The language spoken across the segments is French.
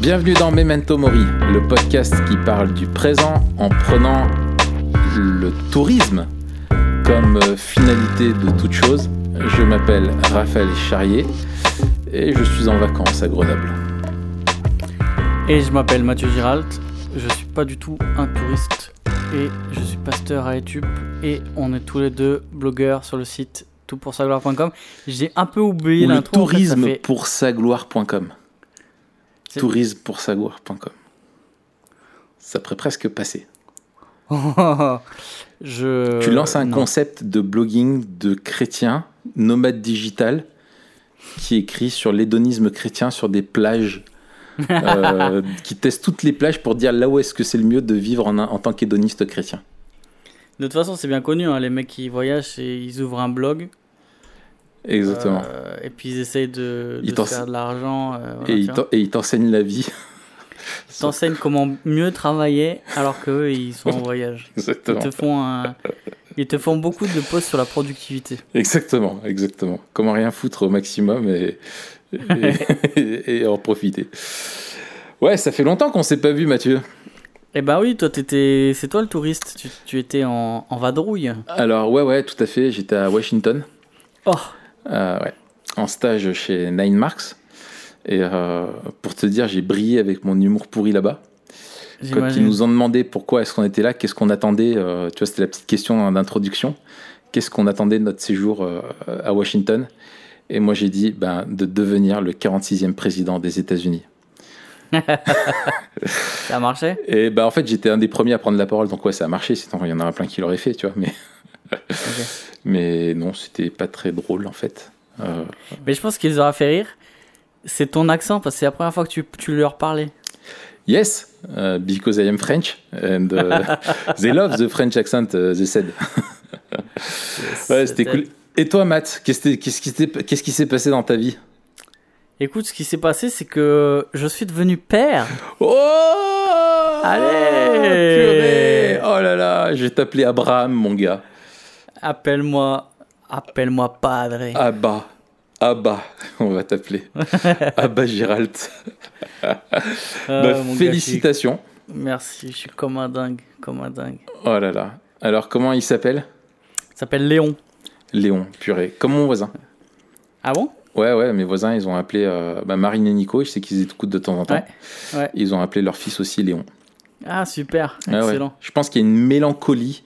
Bienvenue dans Memento Mori, le podcast qui parle du présent en prenant le tourisme comme finalité de toute chose. Je m'appelle Raphaël Charrier et je suis en vacances à Grenoble. Et je m'appelle Mathieu Giralt, je ne suis pas du tout un touriste et je suis pasteur à Étupes et on est tous les deux blogueurs sur le site toutpoursagloire.com. J'ai un peu oublié l'intro. Tourismepoursagloire.com. Tourismepoursagloire.com. Ça pourrait presque passer. Tu lances un concept de blogging de chrétien, nomade digital, qui écrit sur l'hédonisme chrétien sur des plages, qui teste toutes les plages pour dire là où est-ce que c'est le mieux de vivre en tant qu'hédoniste chrétien. De toute façon, c'est bien connu, hein, les mecs qui voyagent, ils ouvrent un blog. Exactement. Et puis ils essayent de faire de l'argent. Et ils t'enseignent la vie. Ils t'enseignent comment mieux travailler alors qu'eux, ils sont en voyage. Exactement. Ils te font beaucoup de posts sur la productivité. Exactement, exactement. Comment rien foutre au maximum et en profiter. Ouais, ça fait longtemps qu'on ne s'est pas vu, Mathieu. Eh ben oui, toi, c'est toi le touriste. Tu étais en vadrouille. Alors, ouais, tout à fait. J'étais à Washington. Oh. Ouais. En stage chez Nine Marks. Et pour te dire, j'ai brillé avec mon humour pourri là-bas. J'imagine. Quand ils nous ont demandé pourquoi est-ce qu'on était là, qu'est-ce qu'on attendait, tu vois, c'était la petite question d'introduction. Qu'est-ce qu'on attendait de notre séjour à Washington? Et moi, j'ai dit de devenir le 46e président des États-Unis. Ça a marché? Et en fait, j'étais un des premiers à prendre la parole, donc ouais, ça a marché. Sinon, il y en a plein qui l'auraient fait, tu vois, mais... Okay. Mais non, c'était pas très drôle en fait. Mais je pense qu'ils auraient fait rire. C'est ton accent parce que c'est la première fois que tu leur parlais. Yes, because I am French and they love the French accent. They said. Ouais, c'était cool. Et toi, Matt, qu'est-ce qui s'est passé dans ta vie? Écoute, ce qui s'est passé, c'est que je suis devenu père. Oh, allez, purée. Oh là là, je vais t'appeler Abraham, mon gars. Appelle-moi Padre. Abba, on va t'appeler. Abba Giralt. Félicitations. Merci, je suis comme un dingue. Oh là là. Alors, comment il s'appelle ? Il s'appelle Léon. Léon, purée. Comme mon voisin. Ah bon ? Ouais, mes voisins, ils ont appelé Marine et Nico, je sais qu'ils écoutent de temps en temps. Ouais. Ils ont appelé leur fils aussi Léon. Ah, super, excellent. Ouais. Je pense qu'il y a une mélancolie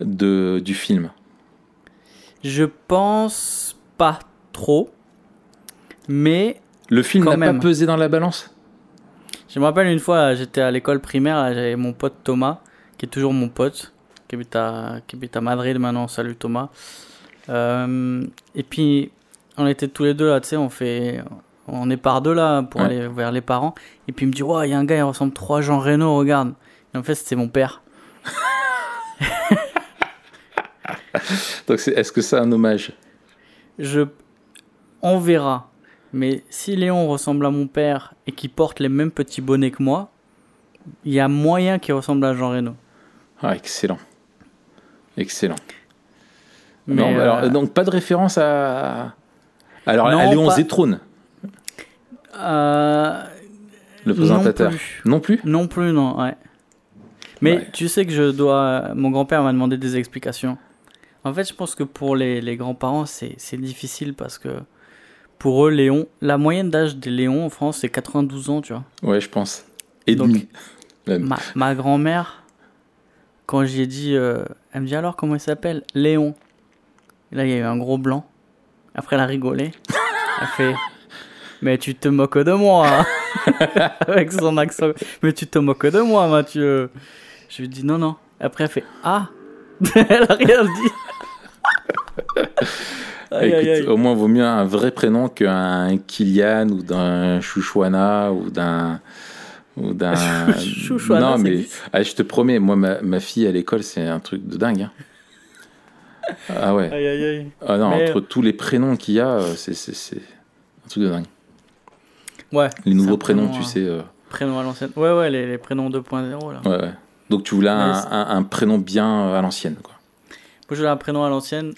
du film. Je pense pas trop, mais le film n'a pas pesé dans la balance. Je me rappelle une fois, j'étais à l'école primaire, j'avais mon pote Thomas, qui est toujours mon pote, qui habite à Madrid maintenant. Salut Thomas. Et puis on était tous les deux là, tu sais, on est par deux là pour aller vers les parents. Et puis il me dit, ouais, il y a un gars, il ressemble trop à Jean Reno, regarde. Et en fait, c'était mon père. Donc, est-ce que c'est un hommage ? On verra. Mais si Léon ressemble à mon père et qu'il porte les mêmes petits bonnets que moi, il y a moyen qu'il ressemble à Jean Reno. Ah, excellent. Mais non, alors, donc pas de référence à. Alors, non, à Léon Zétrone. Le présentateur. Non plus, non. Ouais. Mais tu sais que mon grand-père m'a demandé des explications. En fait, je pense que pour les grands-parents, c'est difficile parce que pour eux, Léon, la moyenne d'âge des Léons en France, c'est 92 ans, tu vois. Ouais, je pense. Et donc, ma grand-mère, quand j'y ai dit, elle me dit, alors comment il s'appelle ? Léon. Et là, il y a eu un gros blanc. Après, elle a rigolé. Elle fait, mais tu te moques de moi, hein. Avec son accent. Mais tu te moques de moi, Mathieu. Je lui dis non. Après, elle fait ah. Elle a rien dit. Écoute, au moins, vaut mieux un vrai prénom qu'un Kylian ou d'un Chouchouana ou d'un. Chouchouana. Non, mais je te promets, moi, ma fille à l'école, c'est un truc de dingue. Hein. Ah ouais. Aïe. Ah non, mais... entre tous les prénoms qu'il y a, c'est un truc de dingue. Ouais, les nouveaux prénoms, tu sais. Prénoms à l'ancienne. Ouais, les prénoms 2.0 là. Ouais. Donc tu voulais un prénom bien à l'ancienne, quoi. Moi, je voulais un prénom à l'ancienne.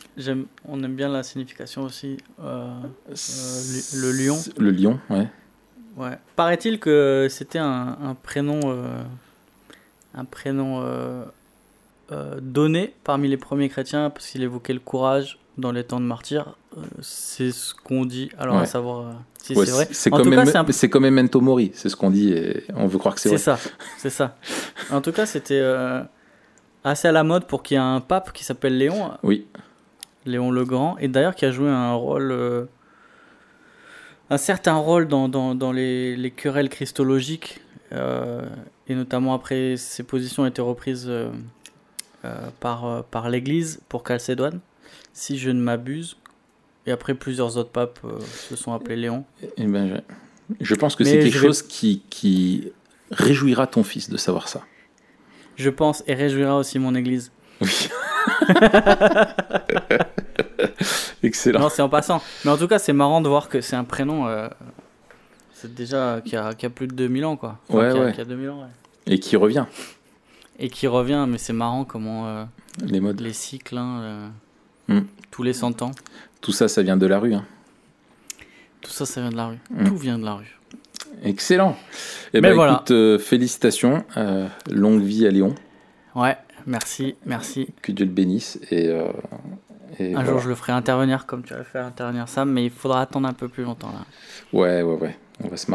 On aime bien la signification aussi. Le lion. Le lion, ouais. Ouais. Paraît-il que c'était un prénom donné parmi les premiers chrétiens parce qu'il évoquait le courage dans les temps de martyr. C'est ce qu'on dit. Alors, ouais. À savoir si ouais, c'est vrai. C'est en tout cas, c'est comme Memento Mori. C'est ce qu'on dit et on veut croire que c'est vrai. C'est ça. En tout cas, c'était assez à la mode pour qu'il y ait un pape qui s'appelle Léon. Oui. Léon le Grand. Et d'ailleurs, qui a joué un rôle... un certain rôle dans les querelles christologiques, et notamment après ces positions ont été reprises par l'Église pour Calcédoine, si je ne m'abuse, et après plusieurs autres papes se sont appelés Léon. Eh ben, je pense que mais c'est quelque chose qui réjouira ton fils de savoir ça. Je pense, et réjouira aussi mon Église. Oui. Excellent. Non, c'est en passant. Mais en tout cas, c'est marrant de voir que c'est un prénom c'est déjà qui a plus de 2000 ans, quoi. Enfin, ouais, qui a 2000 ans, ouais. Et qui revient. Mais c'est marrant comment... les modes. Les cycles, tous les 100 ans. Tout ça, ça vient de la rue. Hein. Tout vient de la rue. Excellent. Eh ben, voilà. Écoute, félicitations. Longue vie à Léon. Ouais, merci. Que Dieu le bénisse et un jour, je le ferai intervenir comme tu as fait intervenir Sam, mais il faudra attendre un peu plus longtemps là. Ouais. On va se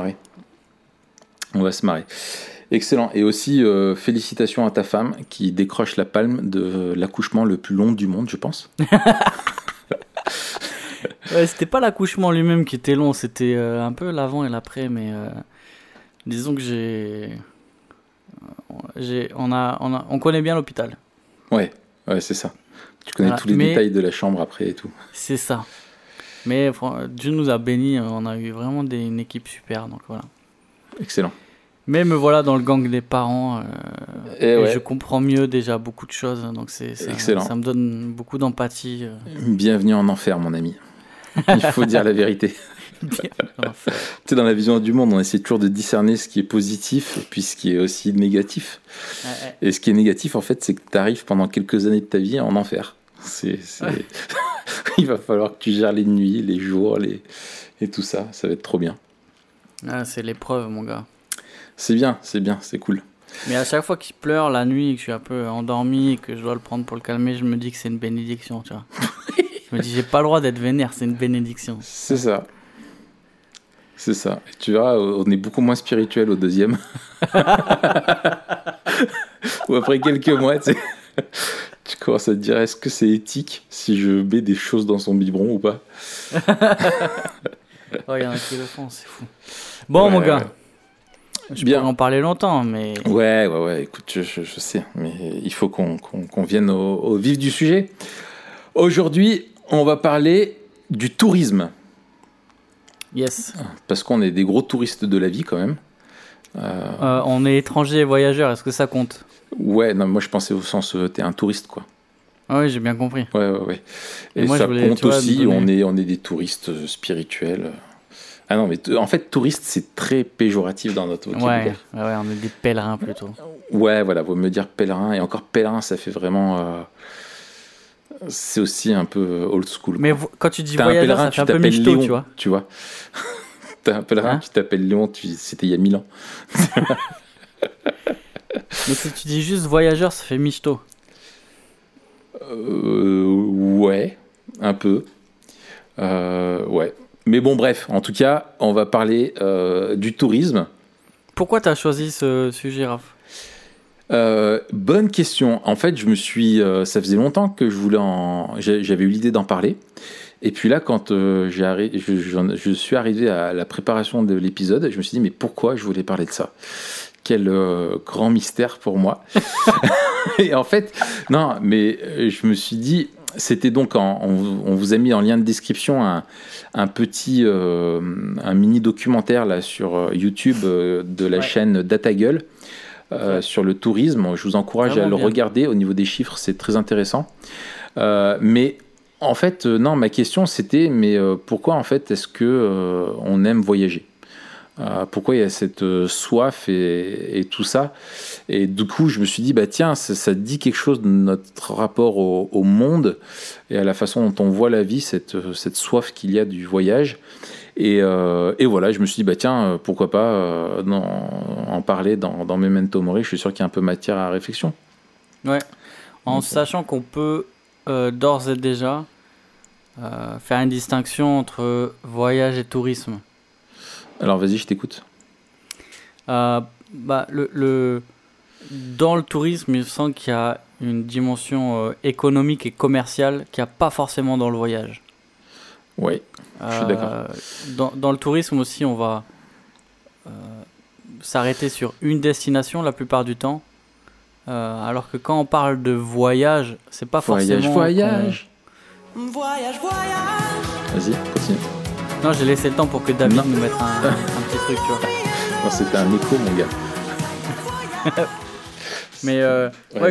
marrer. Excellent. Et aussi, félicitations à ta femme qui décroche la palme de l'accouchement le plus long du monde, je pense. Ouais, c'était pas l'accouchement lui-même qui était long, c'était un peu l'avant et l'après, mais disons que on connaît bien l'hôpital. Ouais, c'est ça. Tu connais tous les détails de la chambre après et tout. C'est ça. Mais Dieu nous a bénis, on a eu vraiment une équipe super, donc voilà. Excellent. Mais me voilà dans le gang des parents, et je comprends mieux déjà beaucoup de choses, donc excellent. Ça me donne beaucoup d'empathie. Bienvenue en enfer, mon ami. Il faut dire la vérité. Tu sais, dans la vision du monde, on essaie toujours de discerner ce qui est positif puis ce qui est aussi négatif. Ouais. Et ce qui est négatif, en fait, c'est que tu arrives pendant quelques années de ta vie en enfer. Ouais. Il va falloir que tu gères les nuits, les jours, et tout ça. Ça va être trop bien. Ah, c'est l'épreuve, mon gars. C'est bien, c'est cool. Mais à chaque fois qu'il pleure la nuit, que je suis un peu endormi, que je dois le prendre pour le calmer, je me dis que c'est une bénédiction, tu vois. Je me dis, j'ai pas le droit d'être vénère, c'est une bénédiction. C'est ça. Et tu verras, on est beaucoup moins spirituel au deuxième. Ou après quelques mois, tu commences à te dire, est-ce que c'est éthique si je mets des choses dans son biberon ou pas? Oh, il y en a qui le font, c'est fou. Bon, mon gars, je pourrais en parler longtemps, mais... Ouais, écoute, je sais, mais il faut qu'on vienne au vif du sujet. Aujourd'hui, on va parler du tourisme. Yes. Parce qu'on est des gros touristes de la vie, quand même. On est étrangers et voyageurs, est-ce que ça compte? Ouais, non, moi je pensais au sens, t'es un touriste, quoi. Ah oui, j'ai bien compris. Ouais. Et moi, ça compte aussi, on est des touristes spirituels. Ah non, mais en fait, touriste, c'est très péjoratif dans notre vocabulaire. Ouais, on est des pèlerins, plutôt. Ouais, voilà, vaut mieux dire pèlerin. Et encore pèlerin, ça fait vraiment... c'est aussi un peu old school. Mais quand tu dis voyageur, ça fait un peu michto, tu vois. T'as un pèlerin, tu t'appelles Léon, c'était il y a 1000 ans. Mais si tu dis juste voyageur, ça fait michto. Ouais, un peu. Ouais. Mais bon, bref, en tout cas, on va parler du tourisme. Pourquoi t'as choisi ce sujet, Raph ? Bonne question. En fait, je me suis. Ça faisait longtemps que je voulais j'avais eu l'idée d'en parler. Et puis là, quand je suis arrivé à la préparation de l'épisode, je me suis dit mais pourquoi je voulais parler de ça ? Quel grand mystère pour moi. Et en fait, non, mais je me suis dit. C'était donc, on vous a mis en lien de description un mini documentaire là sur YouTube de la chaîne DataGueule. Sur le tourisme, je vous encourage à le regarder. Au niveau des chiffres, c'est très intéressant. Mais en fait, non, ma question c'était, mais pourquoi en fait est-ce que on aime voyager ? Pourquoi il y a cette soif et tout ça ? Et du coup, je me suis dit, bah tiens, ça dit quelque chose de notre rapport au monde et à la façon dont on voit la vie, cette soif qu'il y a du voyage. Et voilà, je me suis dit, bah tiens, pourquoi pas en parler dans Memento Mori. Je suis sûr qu'il y a un peu matière à réflexion. Ouais. Donc, sachant qu'on peut d'ores et déjà faire une distinction entre voyage et tourisme. Alors vas-y, je t'écoute. Dans le tourisme, il me semble qu'il y a une dimension économique et commerciale qu'il n'y a pas forcément dans le voyage. Oui, je suis d'accord. Dans le tourisme aussi, on va s'arrêter sur une destination la plupart du temps. Alors que quand on parle de voyage, c'est pas forcément... Voyage. Vas-y, continue. Non, j'ai laissé le temps pour que David nous mette un petit truc, tu vois. Non, c'était un micro, mon gars. Mais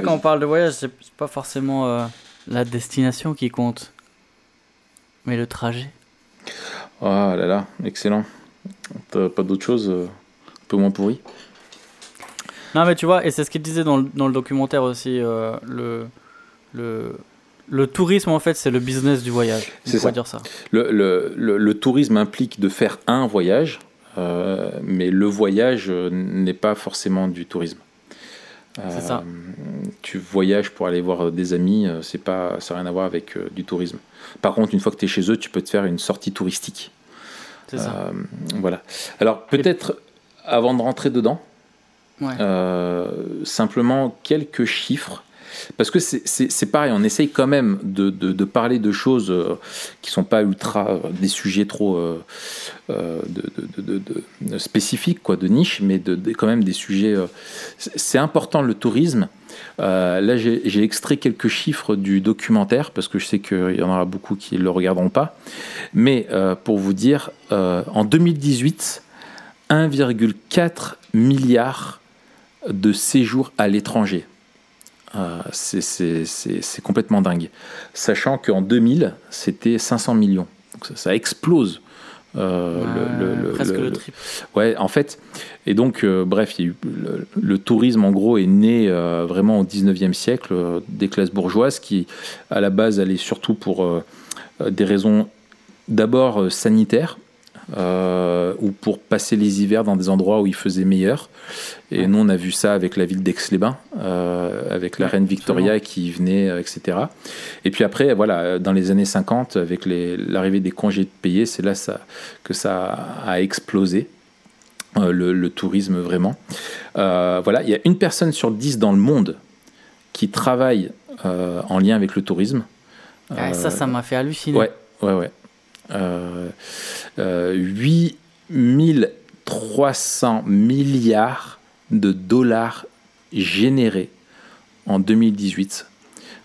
quand on parle de voyage, c'est pas forcément la destination qui compte, mais le trajet. Oh là là, excellent. T'as pas d'autre chose un peu moins pourri? Non, mais tu vois, et c'est ce qu'il disait dans le documentaire aussi, le tourisme, en fait, c'est le business du voyage. C'est ça. Dire ça. Le tourisme implique de faire un voyage, mais le voyage n'est pas forcément du tourisme. C'est ça. Tu voyages pour aller voir des amis, ça n'a rien à voir avec du tourisme. Par contre, une fois que tu es chez eux, tu peux te faire une sortie touristique. C'est ça. Voilà. Alors, peut-être, avant de rentrer dedans... Ouais. Simplement quelques chiffres, parce que c'est pareil, on essaye quand même de parler de choses qui sont pas des sujets trop spécifiques, quoi, de niche, mais quand même des sujets c'est important, le tourisme. Là j'ai extrait quelques chiffres du documentaire, parce que je sais qu'il y en aura beaucoup qui le regarderont pas, mais pour vous dire, en 2018, 1,4 milliard de séjour à l'étranger. C'est complètement dingue. Sachant qu'en 2000, c'était 500 millions. Donc ça explose. Presque le triple. Ouais, en fait. Et donc, bref, le tourisme, en gros, est né vraiment au 19e siècle, des classes bourgeoises qui, à la base, allaient surtout pour des raisons d'abord sanitaires, ou pour passer les hivers dans des endroits où il faisait meilleur. Et nous, on a vu ça avec la ville d'Aix-les-Bains, avec la reine Victoria, absolument, qui venait, etc. Et puis après, voilà, dans les années 50, avec l'arrivée des congés de payés, c'est là que ça a explosé, le tourisme, vraiment. Voilà, il y a 1 personne sur 10 dans le monde qui travaille en lien avec le tourisme. Ça m'a fait halluciner. Ouais. 8300 milliards de dollars générés en 2018,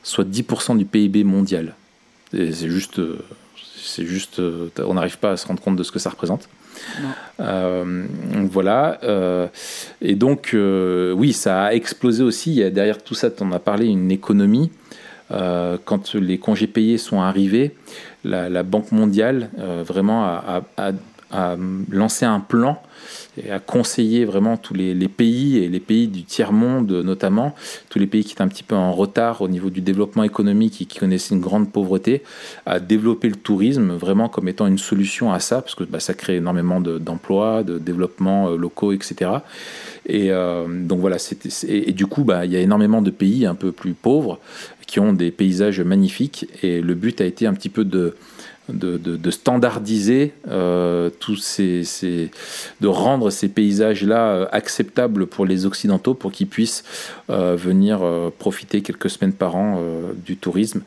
soit 10% du PIB mondial. Et c'est juste, on n'arrive pas à se rendre compte de ce que ça représente. Voilà. Et donc, oui, ça a explosé aussi. Il y a derrière tout ça, on a parlé, une économie. Quand les congés payés sont arrivés, la Banque mondiale vraiment a lancé un plan et a conseillé vraiment tous les pays, et les pays du tiers-monde notamment, tous les pays qui étaient un petit peu en retard au niveau du développement économique et qui connaissaient une grande pauvreté, à développer le tourisme vraiment comme étant une solution à ça, parce que ça crée énormément d'emplois, de développements locaux, etc. Et donc voilà, et du coup, il y a énormément de pays un peu plus pauvres qui ont des paysages magnifiques, et le but a été un petit peu de standardiser tous de rendre ces paysages-là acceptables pour les Occidentaux, pour qu'ils puissent venir profiter quelques semaines par an du tourisme.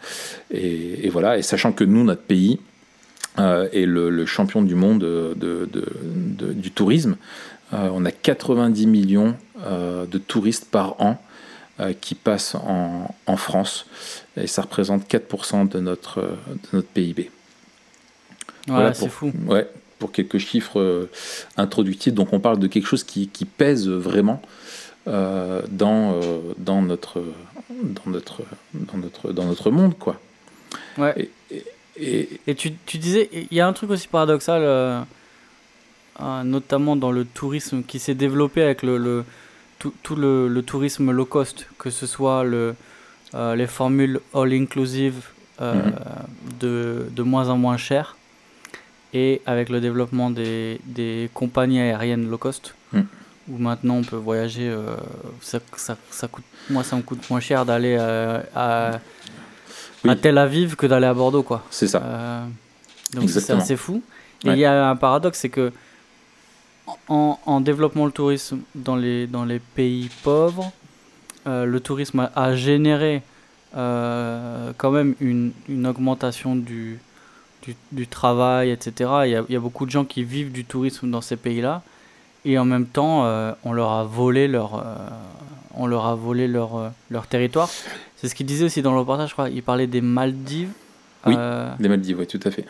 Et voilà, et sachant que nous, notre pays est le champion du monde du tourisme, on a 90 millions de touristes par an qui passent en France, et ça représente 4% de notre PIB. Voilà, c'est fou. Ouais, pour quelques chiffres introductifs. Donc on parle de quelque chose qui pèse vraiment dans notre monde, quoi. Ouais. Et tu disais, il y a un truc aussi paradoxal, notamment dans le tourisme qui s'est développé avec le tourisme low cost, que ce soit les formules all inclusive de moins en moins chères, et avec le développement des compagnies aériennes low cost, où maintenant on peut voyager, ça me coûte moins cher d'aller à Tel Aviv que d'aller à Bordeaux, quoi. C'est ça. Donc exactement. C'est assez fou. Et il y a un paradoxe, c'est que en développant le tourisme dans les pays pauvres, le tourisme a généré quand même une augmentation du travail, etc. Il y a beaucoup de gens qui vivent du tourisme dans ces pays-là, et en même temps, on leur a volé leur territoire. C'est ce qu'il disait aussi dans le reportage, je crois. Il parlait des Maldives. Oui, des Maldives, oui, tout à fait.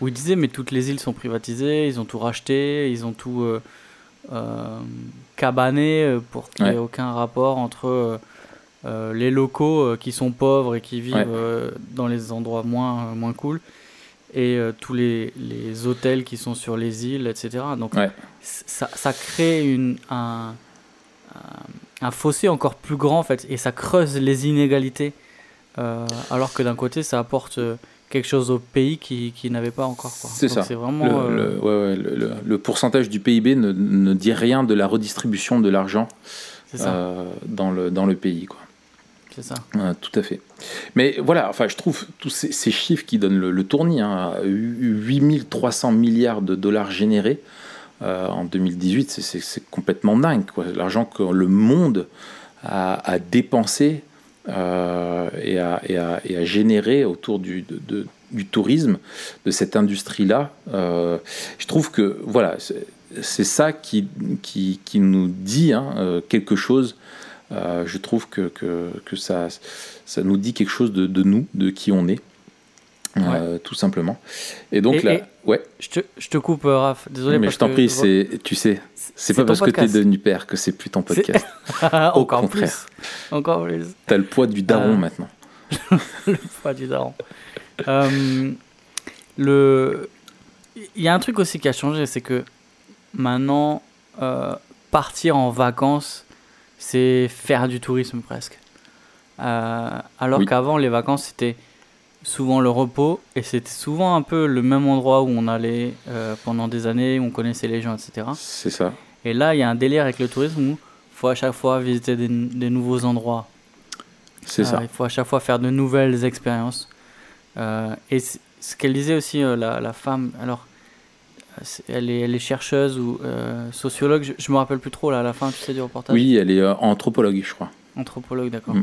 Où il disait, mais toutes les îles sont privatisées, ils ont tout racheté, ils ont tout cabané pour qu'il n'y ait aucun rapport entre les locaux qui sont pauvres et qui vivent dans les endroits moins cool, et tous les hôtels qui sont sur les îles, etc. Donc ça crée un fossé encore plus grand, en fait, et ça creuse les inégalités, alors que d'un côté ça apporte quelque chose au pays qui n'avait pas encore, quoi. C'est donc ça. C'est vraiment le pourcentage du PIB ne dit rien de la redistribution de l'argent dans le pays, quoi. C'est ça. Tout à fait. Mais voilà, enfin, je trouve tous ces chiffres qui donnent le tournis, hein, 8300 milliards de dollars générés en 2018, c'est complètement dingue, quoi. L'argent que le monde a dépensé et à générer autour du tourisme, de cette industrie-là. Je trouve que voilà, c'est ça qui nous dit, hein, quelque chose. Je trouve que ça nous dit quelque chose de nous, de qui on est, tout simplement. Et donc je te coupe, Raph, désolé. Mais parce je t'en prie, c'est pas parce podcast. Que t'es devenu père que c'est plus ton podcast. Encore au contraire. Plus. Encore plus. T'as le poids du daron maintenant. Le poids du daron. Il y a un truc aussi qui a changé, c'est que maintenant, partir en vacances, c'est faire du tourisme presque. Alors qu'avant, les vacances, c'était souvent le repos, et c'était souvent un peu le même endroit où on allait pendant des années, où on connaissait les gens, etc. C'est ça. Et là, il y a un délire avec le tourisme où il faut à chaque fois visiter des nouveaux endroits. C'est ça. Il faut à chaque fois faire de nouvelles expériences. Et ce qu'elle disait aussi, la femme, alors elle est chercheuse ou sociologue, je me rappelle plus trop là, à la fin, tu sais, du reportage. Oui, elle est anthropologue, je crois. Anthropologue, d'accord.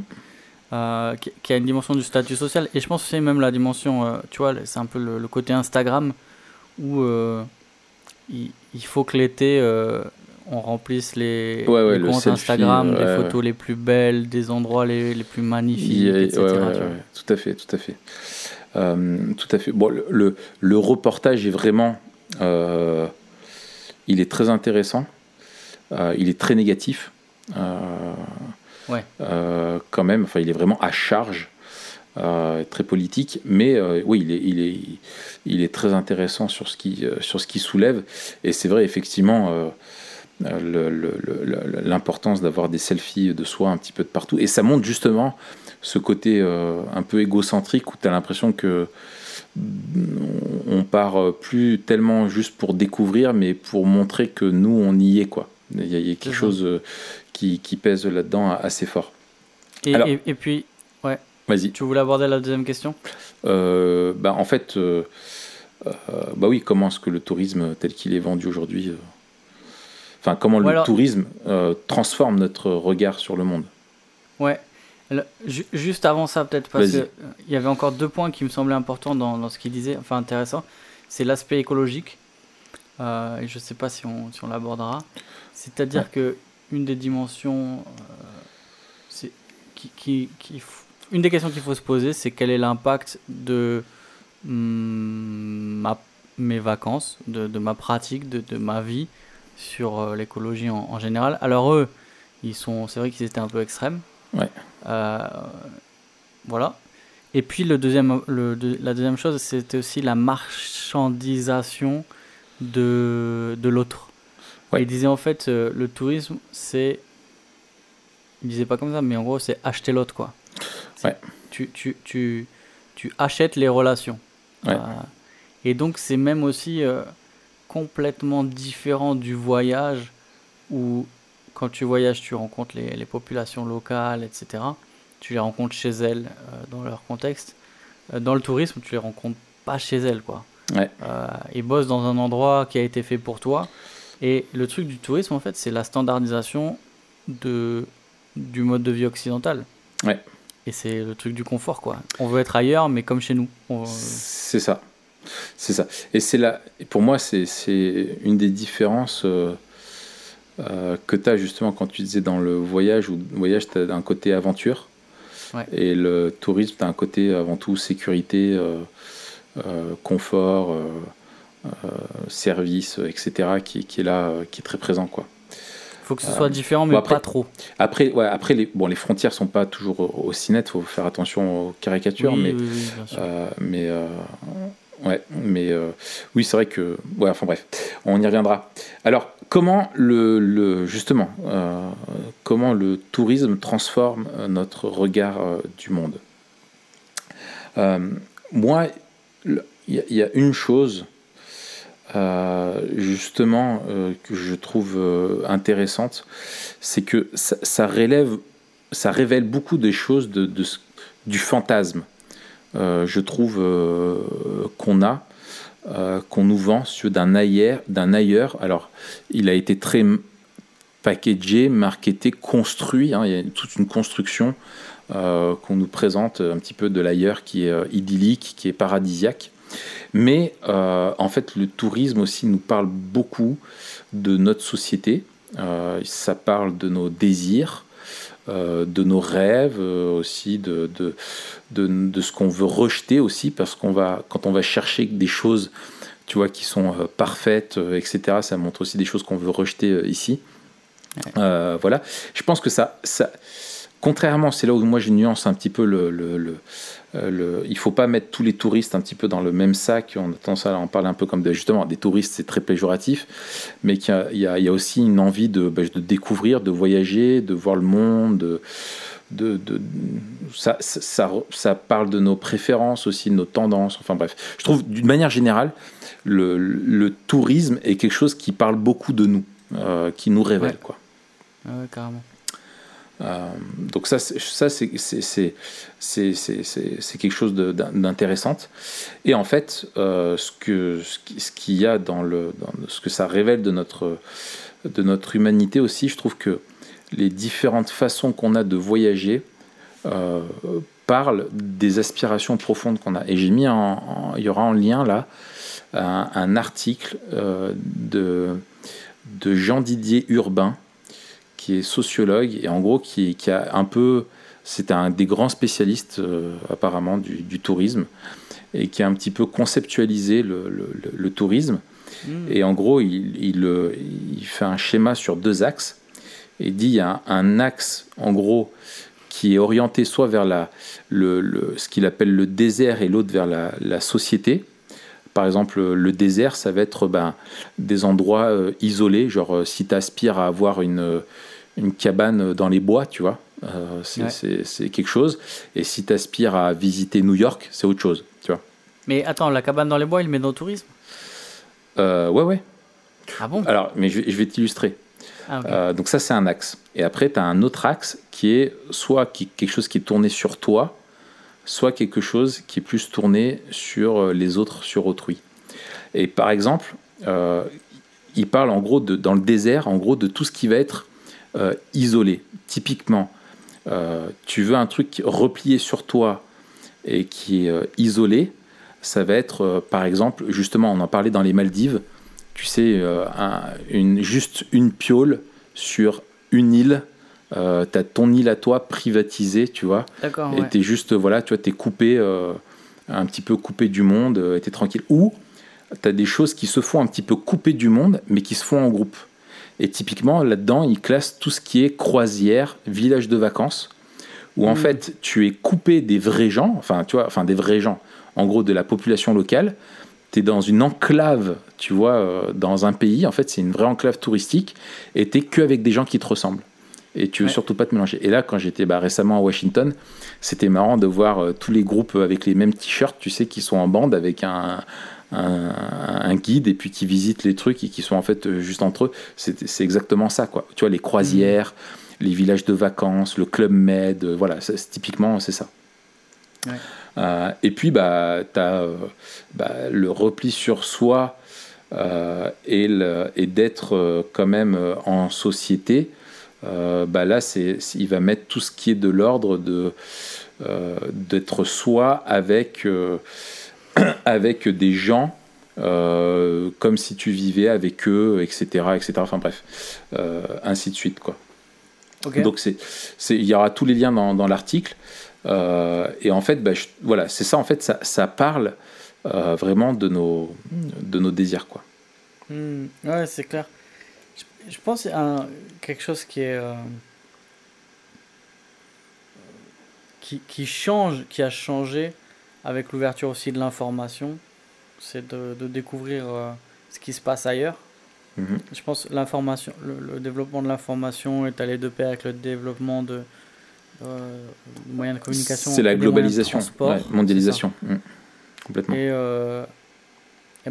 Qui a une dimension du statut social, et je pense aussi même la dimension, tu vois, c'est un peu le côté Instagram où il faut que l'été on remplisse les comptes selfie, Instagram, les photos les plus belles, des endroits les plus magnifiques, etc. Tout à fait. Tout à fait. Bon, le reportage est vraiment, il est très intéressant, il est très négatif, quand même. Enfin, il est vraiment à charge, très politique, mais il est très intéressant sur ce qui soulève. Et c'est vrai, effectivement, l'importance d'avoir des selfies de soi un petit peu de partout. Et ça montre justement ce côté un peu égocentrique, où tu as l'impression que on part plus tellement juste pour découvrir, mais pour montrer que nous, on y est, quoi. Il y a quelque chose qui pèse là-dedans assez fort. Et puis, ouais. Vas-y. Tu voulais aborder la deuxième question ? En fait, comment est-ce que le tourisme tel qu'il est vendu aujourd'hui, tourisme transforme notre regard sur le monde ? Ouais. Juste avant ça, peut-être, parce qu'il y avait encore deux points qui me semblaient importants dans ce qu'il disait, enfin intéressant. C'est l'aspect écologique, et je ne sais pas si on l'abordera. C'est-à-dire que une des dimensions, une des questions qu'il faut se poser, c'est quel est l'impact de mes vacances, de ma pratique, de ma vie sur l'écologie en général. Alors eux, c'est vrai qu'ils étaient un peu extrêmes. Ouais. Voilà. Et puis la deuxième chose, c'était aussi la marchandisation de l'autre. Ouais. Il disait, en fait, le tourisme, c'est... Il disait pas comme ça, mais en gros, c'est acheter l'autre, quoi. Ouais. Tu achètes les relations. Ouais. Et donc c'est même aussi complètement différent du voyage où quand tu voyages tu rencontres les populations locales, etc. Tu les rencontres chez elles dans leur contexte. Dans le tourisme, tu les rencontres pas chez elles, quoi. Ouais. Ils bossent dans un endroit qui a été fait pour toi. Et le truc du tourisme, en fait, c'est la standardisation du mode de vie occidental. Ouais. Et c'est le truc du confort, quoi. On veut être ailleurs, mais comme chez nous. C'est ça. C'est ça. Et c'est là, pour moi, c'est une des différences que tu as justement quand tu disais dans le voyage, où le voyage, tu as un côté aventure. Ouais. Et le tourisme, tu as un côté avant tout sécurité, confort, service, etc. qui est là, qui est très présent, quoi. Faut que ce soit différent, mais après, pas trop. Après les frontières sont pas toujours aussi nettes. Faut faire attention aux caricatures, oui, c'est vrai que on y reviendra. Alors, comment comment le tourisme transforme notre regard du monde ? Moi, il y a une chose que je trouve intéressante, c'est que ça révèle beaucoup des choses du fantasme. Je trouve qu'on nous vend d'un ailleurs. Alors, il a été très packagé, marketé, construit. Hein, il y a toute une construction qu'on nous présente un petit peu de l'ailleurs qui est idyllique, qui est paradisiaque. Mais en fait, le tourisme aussi nous parle beaucoup de notre société. Ça parle de nos désirs, de nos rêves aussi, de ce qu'on veut rejeter aussi, parce qu'on va quand on va chercher des choses, tu vois, qui sont parfaites, etc. Ça montre aussi des choses qu'on veut rejeter ici. Ouais. Voilà. Je pense que ça contrairement, c'est là où moi je nuance un petit peu il faut pas mettre tous les touristes un petit peu dans le même sac. On a tendance à en parler un peu comme justement des touristes, c'est très péjoratif, mais il y a aussi une envie de découvrir, de voyager, de voir le monde. Ça parle de nos préférences aussi, de nos tendances. Enfin bref, je trouve d'une manière générale le tourisme est quelque chose qui parle beaucoup de nous, qui nous révèle, quoi. Ouais, carrément. Donc c'est quelque chose d'intéressant. Et en fait, ce qu'il y a dans ce que ça révèle de notre humanité aussi, je trouve que les différentes façons qu'on a de voyager parlent des aspirations profondes qu'on a. Et j'ai mis il y aura en lien là un article de Jean-Didier Urbain, qui est sociologue et en gros qui a un peu, c'est un des grands spécialistes apparemment du tourisme, et qui a un petit peu conceptualisé le tourisme. Et en gros il fait un schéma sur deux axes, et dit il y a un axe en gros qui est orienté soit vers ce qu'il appelle le désert, et l'autre vers la société. Par exemple, le désert, ça va être des endroits isolés, genre si tu aspires à avoir une cabane dans les bois, tu vois, c'est quelque chose. Et si tu aspires à visiter New York, c'est autre chose, tu vois. Mais attends, la cabane dans les bois, il met dans le tourisme ? Ouais. Ah bon ? Alors, mais je vais t'illustrer. Ah, okay. Donc ça, c'est un axe. Et après, tu as un autre axe qui est soit quelque chose qui est tourné sur toi, soit quelque chose qui est plus tourné sur les autres, sur autrui. Et par exemple, il parle en gros dans le désert, en gros de tout ce qui va être isolé. Typiquement, tu veux un truc replié sur toi et qui est isolé, ça va être par exemple, justement, on en parlait dans les Maldives, tu sais, juste une piole sur une île. T'as ton île à toi privatisée, tu vois. D'accord, et t'es juste, voilà, tu vois, t'es coupé, un petit peu coupé du monde, et t'es tranquille. Ou t'as des choses qui se font un petit peu coupées du monde, mais qui se font en groupe. Et typiquement, là-dedans, ils classent tout ce qui est croisière, village de vacances, où en fait, tu es coupé des vrais gens, des vrais gens, en gros, de la population locale. T'es dans une enclave, tu vois, dans un pays, en fait, c'est une vraie enclave touristique, et t'es qu'avec des gens qui te ressemblent. Et tu veux surtout pas te mélanger. Et là, quand j'étais récemment à Washington, c'était marrant de voir tous les groupes avec les mêmes t-shirts, tu sais, qui sont en bande avec un, un guide et puis qui visitent les trucs et qui sont en fait juste entre eux. C'est exactement ça, quoi. Tu vois, les croisières, les villages de vacances, le Club Med, voilà, ça, typiquement, c'est ça. Ouais. Et puis, t'as le repli sur soi et d'être quand même en société. Là, il va mettre tout ce qui est de l'ordre d'être soi avec des gens comme si tu vivais avec eux, etc. Enfin bref, ainsi de suite, quoi. Okay. Donc il y aura tous les liens dans l'article et en fait, voilà, c'est ça en fait, ça parle vraiment de nos désirs, quoi. Ouais, c'est clair. Je pense à quelque chose qui est qui change, qui a changé avec l'ouverture aussi de l'information, c'est de découvrir ce qui se passe ailleurs. Mm-hmm. Je pense l'information, le développement de l'information est allé de pair avec le développement de moyens de communication. C'est la globalisation, la mondialisation, complètement. Et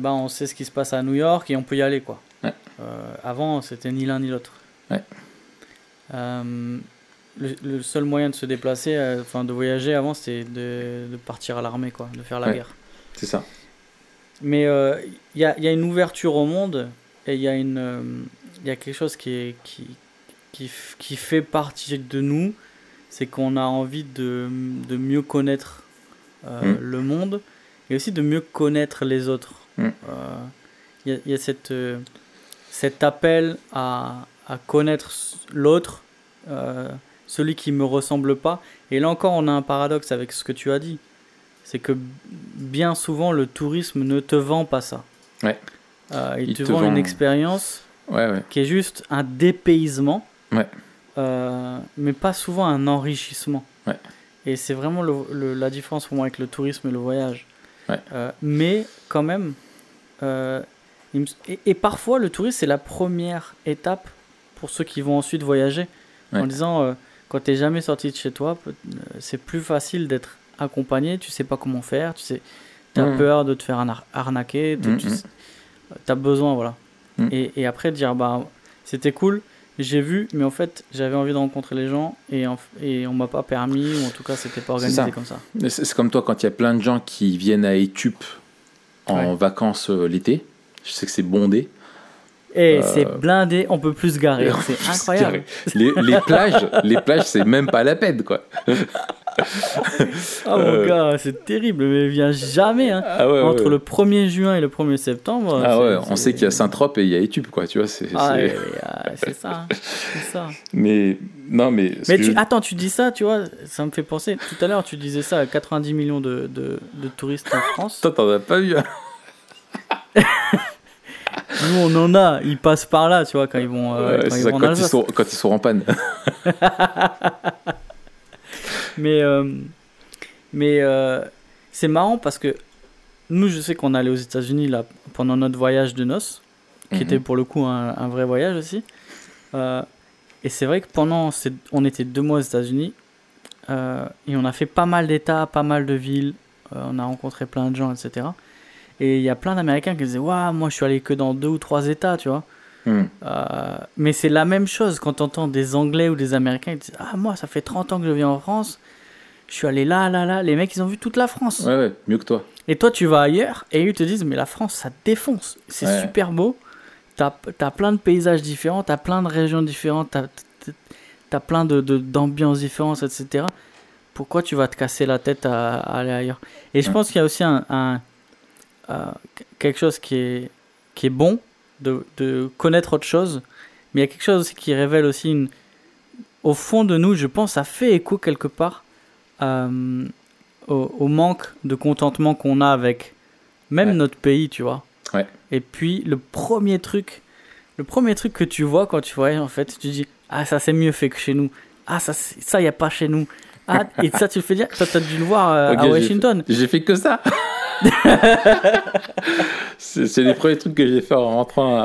on sait ce qui se passe à New York et on peut y aller, quoi. Ouais. Avant, c'était ni l'un ni l'autre. Ouais. Le seul moyen de se déplacer, de voyager avant, c'était de partir à l'armée, quoi, de faire la guerre. C'est ça. Mais il y a une ouverture au monde et il y a il y a quelque chose qui fait partie de nous, c'est qu'on a envie de mieux connaître le monde et aussi de mieux connaître les autres. Il y a cet appel à connaître l'autre, celui qui ne me ressemble pas. Et là encore, on a un paradoxe avec ce que tu as dit. C'est que bien souvent, le tourisme ne te vend pas ça. Ouais. Il te vend une expérience qui est juste un dépaysement, mais pas souvent un enrichissement. Ouais. Et c'est vraiment la différence pour moi avec le tourisme et le voyage. Ouais. Mais quand même... Et parfois le tourisme c'est la première étape pour ceux qui vont ensuite voyager en disant quand t'es jamais sorti de chez toi c'est plus facile d'être accompagné, tu sais pas comment faire, t'as peur de te faire arnaquer, t'as besoin, voilà. Et après dire c'était cool, j'ai vu, mais en fait j'avais envie de rencontrer les gens et on m'a pas permis, ou en tout cas c'était pas organisé comme ça. C'est comme toi quand il y a plein de gens qui viennent à Étupes en vacances l'été. Je sais que c'est bondé. Et c'est blindé, on peut plus se garer. C'est incroyable. Les plages, c'est même pas la peine, quoi. Mon gars, c'est terrible, mais viens jamais. Hein. Ah ouais, entre le 1er juin et le 1er septembre. Ah ouais, on sait qu'il y a Saint-Tropez et il y a Étupes, quoi. Tu vois, c'est ça. Mais non, mais attends, tu dis ça, tu vois, ça me fait penser. Tout à l'heure, tu disais ça à 90 millions de touristes en France. Toi, t'en as pas vu. Nous on en a, ils passent par là, tu vois, quand ils vont en Alsace. Quand ils sont en panne. Mais c'est marrant parce que nous, je sais qu'on allait aux États-Unis là pendant notre voyage de noces, qui était pour le coup un vrai voyage aussi. Et c'est vrai que on était 2 mois aux États-Unis et on a fait pas mal d'États, pas mal de villes, on a rencontré plein de gens, etc. Et il y a plein d'Américains qui disaient « Waouh, moi, je suis allé que dans 2 ou 3 États, tu vois. » Mais c'est la même chose quand tu entends des Anglais ou des Américains qui disent « Ah, moi, ça fait 30 ans que je viens en France. Je suis allé là, là, là. » Les mecs, ils ont vu toute la France. Ouais, mieux que toi. Et toi, tu vas ailleurs et ils te disent « Mais la France, ça te défonce. C'est super beau. T'as plein de paysages différents, t'as plein de régions différentes, t'as plein d'ambiances différentes, etc. Pourquoi tu vas te casser la tête à aller ailleurs ?» Et je pense qu'il y a aussi quelque chose qui est bon de connaître autre chose, mais il y a quelque chose aussi qui révèle aussi au fond de nous, je pense, ça fait écho quelque part au manque de contentement qu'on a avec même notre pays, tu vois. Ouais. Et puis le premier truc que tu vois quand tu voyages, en fait, tu dis ah ça c'est mieux fait que chez nous, ah ça y a pas chez nous, ah et ça tu le fais dire, toi t'as dû le voir à Washington. J'ai fait que ça. c'est les premiers trucs que j'ai fait en rentrant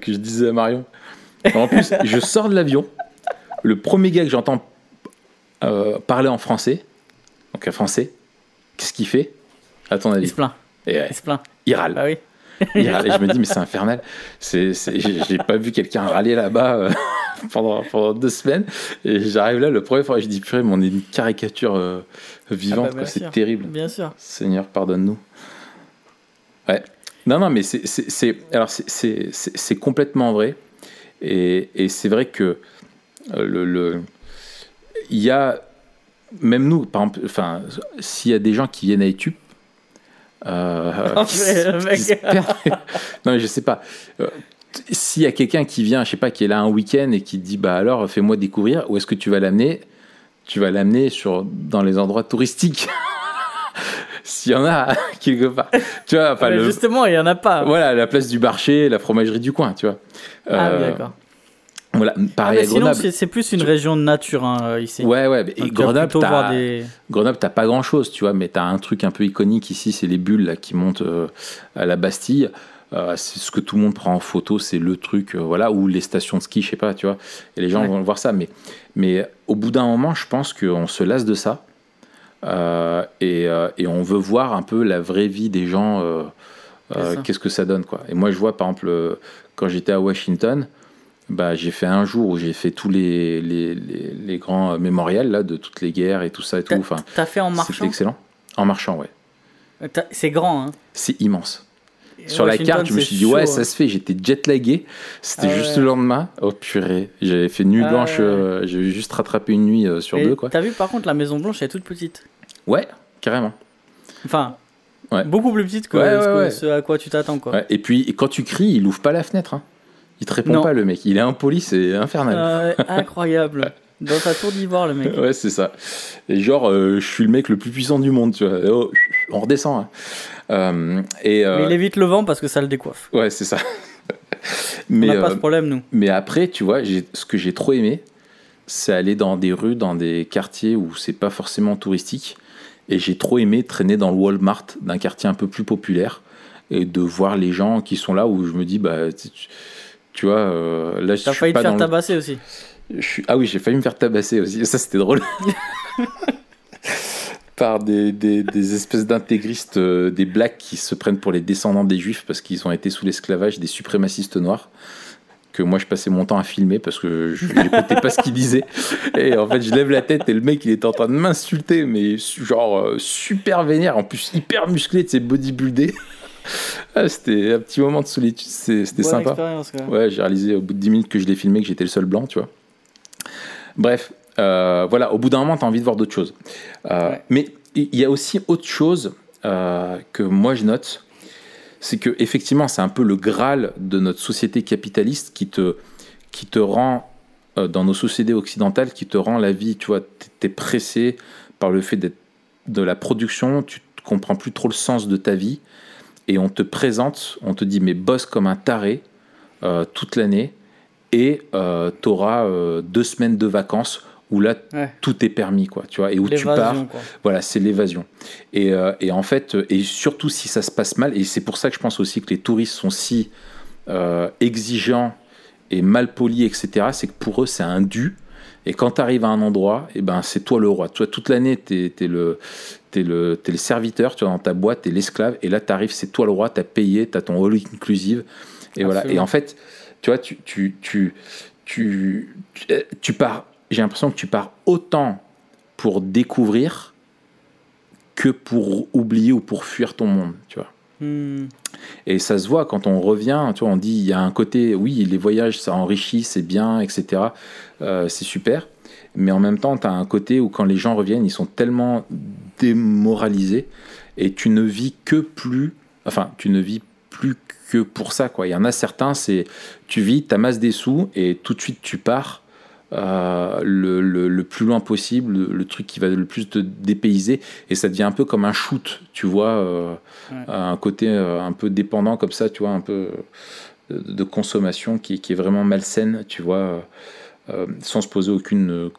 que je disais à Marion. En plus, je sors de l'avion, le premier gars que j'entends parler en français, qu'est-ce qu'il fait? À ton avis? Il se plaint. Et il se plaint. Il râle. Ah oui. Il râle. Et je me dis, mais c'est infernal. J'ai pas vu quelqu'un râler là-bas pendant 2 semaines. Et j'arrive là, le premier fois, je dis, purée, mais on est une caricature vivante. Ah bah, c'est terrible. Bien sûr. Seigneur, pardonne-nous. Ouais. Non, mais c'est complètement vrai. Et c'est vrai que il y a, même nous, par exemple, enfin, s'il y a des gens qui viennent à YouTube, non, mais je sais pas. S'il y a quelqu'un qui vient, je sais pas, qui est là un week-end et qui dit, bah alors, fais-moi découvrir, où est-ce que tu vas l'amener? Tu vas l'amener dans les endroits touristiques. S'il y en a quelque part, tu vois. Enfin, justement, il y en a pas. Voilà, la place du Barcher, la fromagerie du coin, tu vois. Ah oui, d'accord. Voilà, pareil à Grenoble. Sinon, c'est plus une région de nature hein, ici. Ouais. Mais Grenoble, t'as pas grand chose, tu vois, mais t'as un truc un peu iconique ici, c'est les bulles là, qui montent à la Bastille. C'est ce que tout le monde prend en photo, c'est le truc, voilà, ou les stations de ski, je sais pas, tu vois. Et les gens vont voir ça, mais au bout d'un moment, je pense qu'on se lasse de ça et on veut voir un peu la vraie vie des gens. Qu'est-ce que ça donne, quoi. Et moi, je vois par exemple quand j'étais à Washington. Bah, j'ai fait un jour où j'ai fait tous les grands mémorials là, de toutes les guerres et tout ça et tout. Enfin, t'as fait en marchant? C'était excellent. En marchant, ouais. C'est grand, hein? C'est immense. Et sur Washington, la carte, je me suis dit, chaud, ouais, ça se fait. J'étais jetlagué. C'était juste le lendemain. Oh purée, j'avais fait nuit blanche. J'ai juste rattrapé une nuit sur 2, quoi. T'as vu, par contre, la Maison Blanche, elle est toute petite. Ouais, carrément. Enfin, beaucoup plus petite que ce à quoi tu t'attends, quoi. Ouais. Et puis, quand tu cries, il ouvre pas la fenêtre, hein. Il te répond pas, le mec. Il est impoli, c'est infernal. Incroyable. Dans ta tour d'ivoire, le mec. Ouais, c'est ça. Et genre, je suis le mec le plus puissant du monde, tu vois. Oh, on redescend. Hein. Mais il évite le vent parce que ça le décoiffe. Ouais, c'est ça. Mais, on n'a pas ce problème, nous. Mais après, tu vois, ce que j'ai trop aimé, c'est aller dans des rues, dans des quartiers où c'est pas forcément touristique. Et j'ai trop aimé traîner dans le Walmart d'un quartier un peu plus populaire et de voir les gens qui sont là où je me dis, bah... Tu vois, là, t'as failli te faire tabasser aussi. Ah oui, j'ai failli me faire tabasser aussi. Ça, c'était drôle. Par des espèces d'intégristes, des blacks qui se prennent pour les descendants des juifs parce qu'ils ont été sous l'esclavage des suprémacistes noirs. Que moi, je passais mon temps à filmer parce que je n'écoutais pas ce qu'ils disaient. Et en fait, je lève la tête et le mec, il est en train de m'insulter, mais genre super vénère. En plus, hyper musclé, tu sais, bodybuildé. Ah, c'était un petit moment de solitude, c'était sympa. Ouais, j'ai réalisé au bout de 10 minutes que je l'ai filmé que j'étais le seul blanc, tu vois. Bref, voilà, au bout d'un moment, t'as envie de voir d'autres choses. Mais il y a aussi autre chose que moi je note, c'est que effectivement, c'est un peu le Graal de notre société capitaliste qui te rend, dans nos sociétés occidentales, qui te rend la vie, tu vois, t'es pressé par le fait d'être de la production, tu comprends plus trop le sens de ta vie. Et on te présente, on te dit, mais bosse comme un taré toute l'année et t'auras 2 semaines de vacances où là, tout est permis, quoi, tu vois, et où l'évasion, tu pars. Quoi. Voilà, c'est l'évasion. Et en fait, et surtout si ça se passe mal, et c'est pour ça que je pense aussi que les touristes sont si exigeants et mal polis, etc., c'est que pour eux, c'est un dû. Et quand tu arrives à un endroit, et ben, c'est toi le roi. Tu vois, toute l'année, t'es le serviteur, tu vois, dans ta boîte, t'es l'esclave, et là t'arrives, c'est toi le roi, t'as payé, t'as ton all inclusive, et voilà. Et en fait, tu vois, tu pars, j'ai l'impression que tu pars autant pour découvrir que pour oublier ou pour fuir ton monde, tu vois. Et ça se voit quand on revient, tu vois, on dit, il y a un côté, oui, les voyages, ça enrichit, c'est bien, etc., c'est super. Mais en même temps, tu as un côté où quand les gens reviennent, ils sont tellement démoralisés et tu ne vis plus que pour ça, quoi. Il y en a certains, c'est tu vis, tu amasses des sous et tout de suite tu pars le plus loin possible, le truc qui va le plus te dépayser et ça devient un peu comme un shoot, tu vois, un côté un peu dépendant comme ça, tu vois, un peu de consommation qui est vraiment malsaine, tu vois. Sans se poser aucune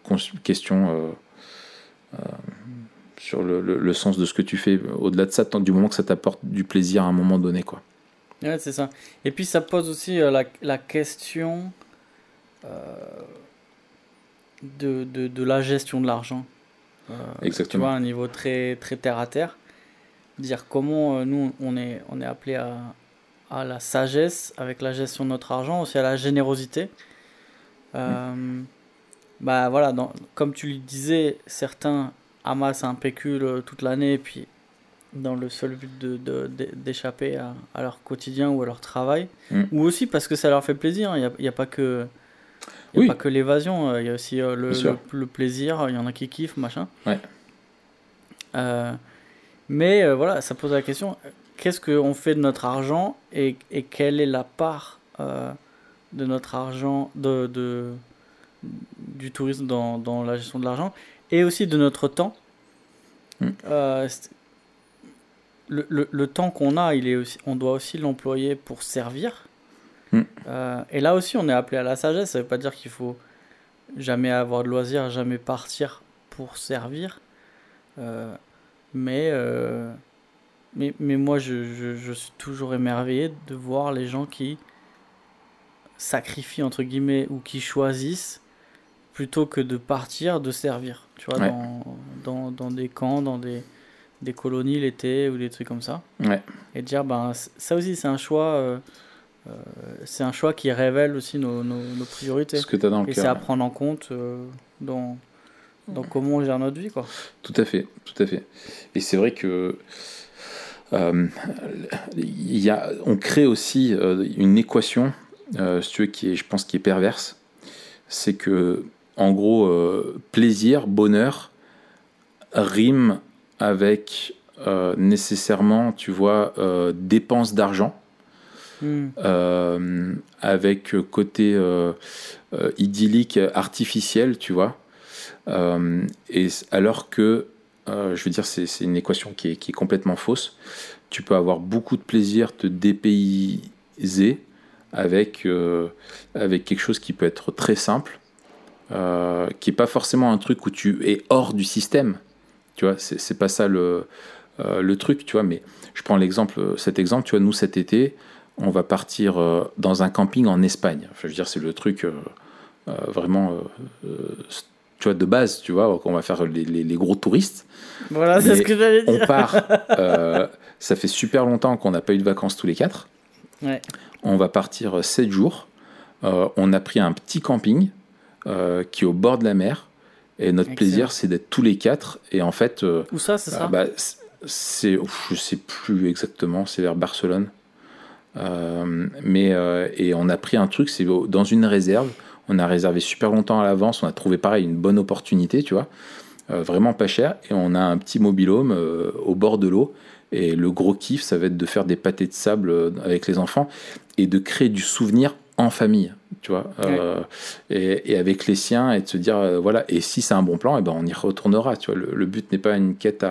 question sur le sens de ce que tu fais au-delà de ça, du moment que ça t'apporte du plaisir à un moment donné, quoi. Ouais, c'est ça. Et puis ça pose aussi la question de la gestion de l'argent. Exactement. Tu vois, à un niveau très, très terre à terre. dire comment nous on est appelé à la sagesse avec la gestion de notre argent, aussi à la générosité. Bah voilà, comme tu le disais, certains amassent un pécule toute l'année, puis dans le seul but d'échapper à leur quotidien ou à leur travail, ou aussi parce que ça leur fait plaisir. Il n'y a pas que l'évasion, il y a aussi le plaisir. Il y en a qui kiffent, machin. Ouais. Mais voilà, ça pose la question, qu'est-ce qu'on fait de notre argent et quelle est la part de notre argent, du tourisme dans la gestion de l'argent et aussi de notre temps. Le temps qu'on a, on doit aussi l'employer pour servir. Et là aussi, on est appelé à la sagesse. Ça ne veut pas dire qu'il ne faut jamais avoir de loisirs, jamais partir pour servir. Mais moi, je suis toujours émerveillé de voir les gens qui sacrifient, entre guillemets, ou qui choisissent plutôt que de partir, de servir. Tu vois, dans des camps, dans des colonies l'été ou des trucs comme ça. Et de dire, ça aussi, c'est un choix... c'est un choix qui révèle aussi nos priorités. Ce que t'as dans le cœur. Et c'est à prendre en compte dans comment on gère notre vie, quoi. Tout à fait. Et c'est vrai que on crée aussi une équation, si tu veux, qui est perverse. C'est que, en gros, plaisir, bonheur rime avec nécessairement, tu vois, dépense d'argent. Avec côté idyllique artificiel, tu vois, et alors que je veux dire, c'est une équation qui est complètement fausse. Tu peux avoir beaucoup de plaisir, te dépayser avec quelque chose qui peut être très simple, qui est pas forcément un truc où tu es hors du système, tu vois. C'est pas ça le truc, tu vois. Mais je prends cet exemple, tu vois, nous cet été on va partir dans un camping en Espagne. Enfin, je veux dire, c'est le truc vraiment, tu vois, de base, tu vois, qu'on va faire les gros touristes. Voilà, mais c'est ce que j'allais dire. On part, ça fait super longtemps qu'on n'a pas eu de vacances tous les quatre. Ouais. On va partir 7 jours. On a pris un petit camping qui est au bord de la mer. Et notre plaisir, c'est d'être tous les quatre. Et en fait... Où ça, c'est ça ? Je ne sais plus exactement, c'est vers Barcelone. Et on a pris un truc, c'est dans une réserve. On a réservé super longtemps à l'avance. On a trouvé pareil une bonne opportunité, tu vois, vraiment pas cher. Et on a un petit mobilhome au bord de l'eau. Et le gros kiff, ça va être de faire des pâtés de sable avec les enfants et de créer du souvenir en famille, tu vois, et avec les siens, et de se dire voilà. Et si c'est un bon plan, et ben on y retournera. Tu vois, le but n'est pas une quête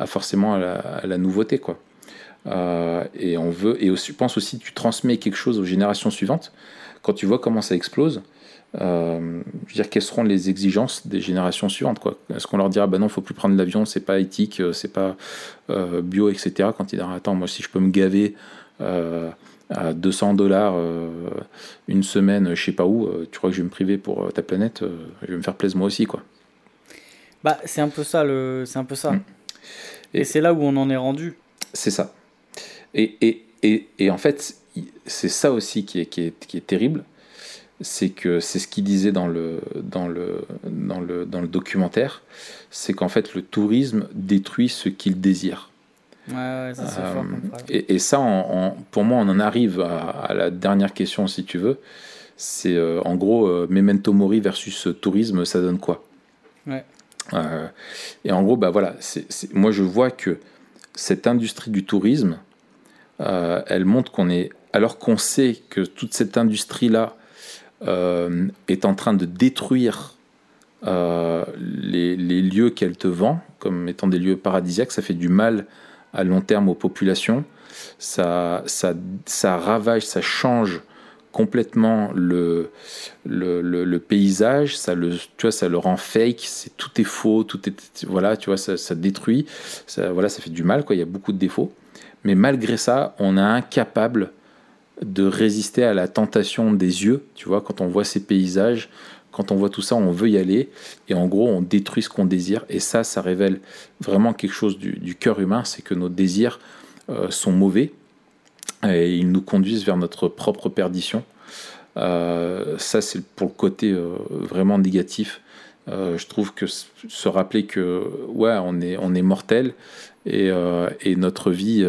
à forcément à la nouveauté, quoi. Et on veut, et aussi, je pense aussi, tu transmets quelque chose aux générations suivantes. Quand tu vois comment ça explose, je veux dire, quelles seront les exigences des générations suivantes, quoi. Est-ce qu'on leur dira non, faut plus prendre l'avion, c'est pas éthique, c'est pas bio, etc. Quand ils diront attends, moi si je peux me gaver à $200 une semaine, je sais pas où, tu crois que je vais me priver pour ta planète? Je vais me faire plaisir moi aussi, quoi. C'est un peu ça et c'est là où on en est rendu. C'est ça. Et en fait, c'est ça aussi qui est terrible. C'est que c'est ce qu'il disait dans le documentaire, c'est qu'en fait le tourisme détruit ce qu'il désire. Ouais, ça c'est fort. Et ça, pour moi, on en arrive à la dernière question, si tu veux. C'est en gros Memento Mori versus tourisme, ça donne quoi? Ouais. Et en gros, voilà. Moi, je vois que cette industrie du tourisme, elle montre alors qu'on sait que toute cette industrie-là est en train de détruire les lieux qu'elle te vend comme étant des lieux paradisiaques, ça fait du mal à long terme aux populations, ça ravage, ça change complètement le paysage, tu vois, ça le rend fake, tout est faux, tout est, voilà, tu vois, ça détruit, voilà, ça fait du mal, quoi. Il y a beaucoup de défauts, mais malgré ça on est incapable de résister à la tentation des yeux, tu vois, quand on voit ces paysages, Quand on voit tout ça, on veut y aller et en gros, on détruit ce qu'on désire. Et ça, ça révèle vraiment quelque chose du cœur humain, c'est que nos désirs sont mauvais et ils nous conduisent vers notre propre perdition. Ça, c'est pour le côté vraiment négatif. Je trouve que se rappeler que ouais, on est mortel et notre vie,